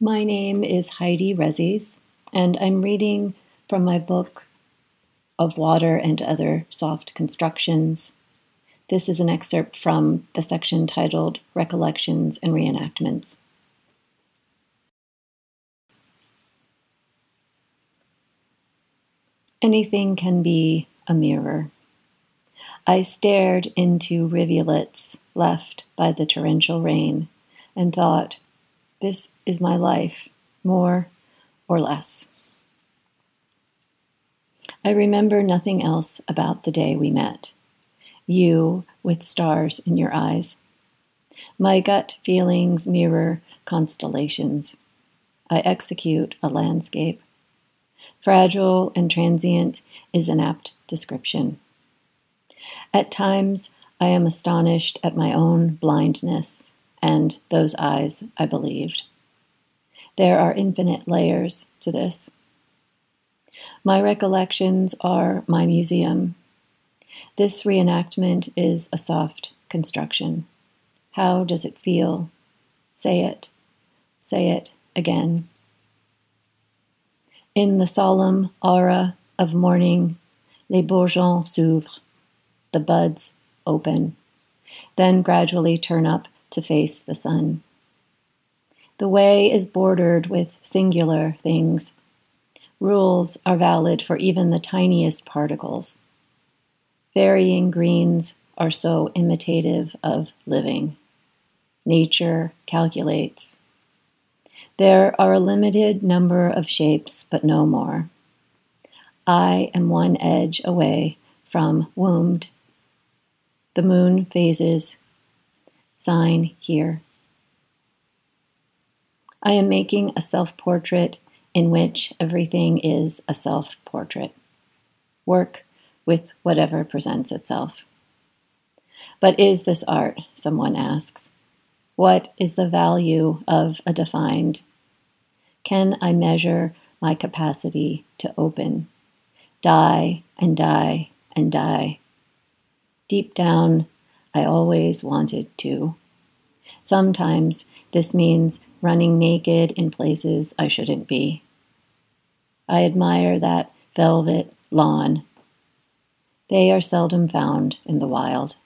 My name is Heidi Reszies, and I'm reading from my book, Of Water and Other Soft Constructions. This is an excerpt from the section titled Recollections and Reenactments. Anything can be a mirror. I stared into rivulets left by the torrential rain and thought, this is my life, more or less. I remember nothing else about the day we met. You with stars in your eyes. My gut feelings mirror constellations. I execute a landscape. Fragile and transient is an apt description. At times, I am astonished at my own blindness. And those eyes I believed. There are infinite layers to this. My recollections are my museum. This reenactment is a soft construction. How does it feel? Say it again. In the solemn aura of morning, les bourgeons s'ouvrent, the buds open, then gradually turn up to face the sun. The way is bordered with singular things. Rules are valid for even the tiniest particles. Varying greens are so imitative of living. Nature calculates. There are a limited number of shapes, but no more. I am one edge away from wombed. The moon phases. Sign here. I am making a self-portrait in which everything is a self-portrait. Work with whatever presents itself. But is this art, someone asks? What is the value of a defined? Can I measure my capacity to open? Die and die and die. Deep down, I always wanted to. Sometimes this means running naked in places I shouldn't be. I admire that velvet lawn. They are seldom found in the wild.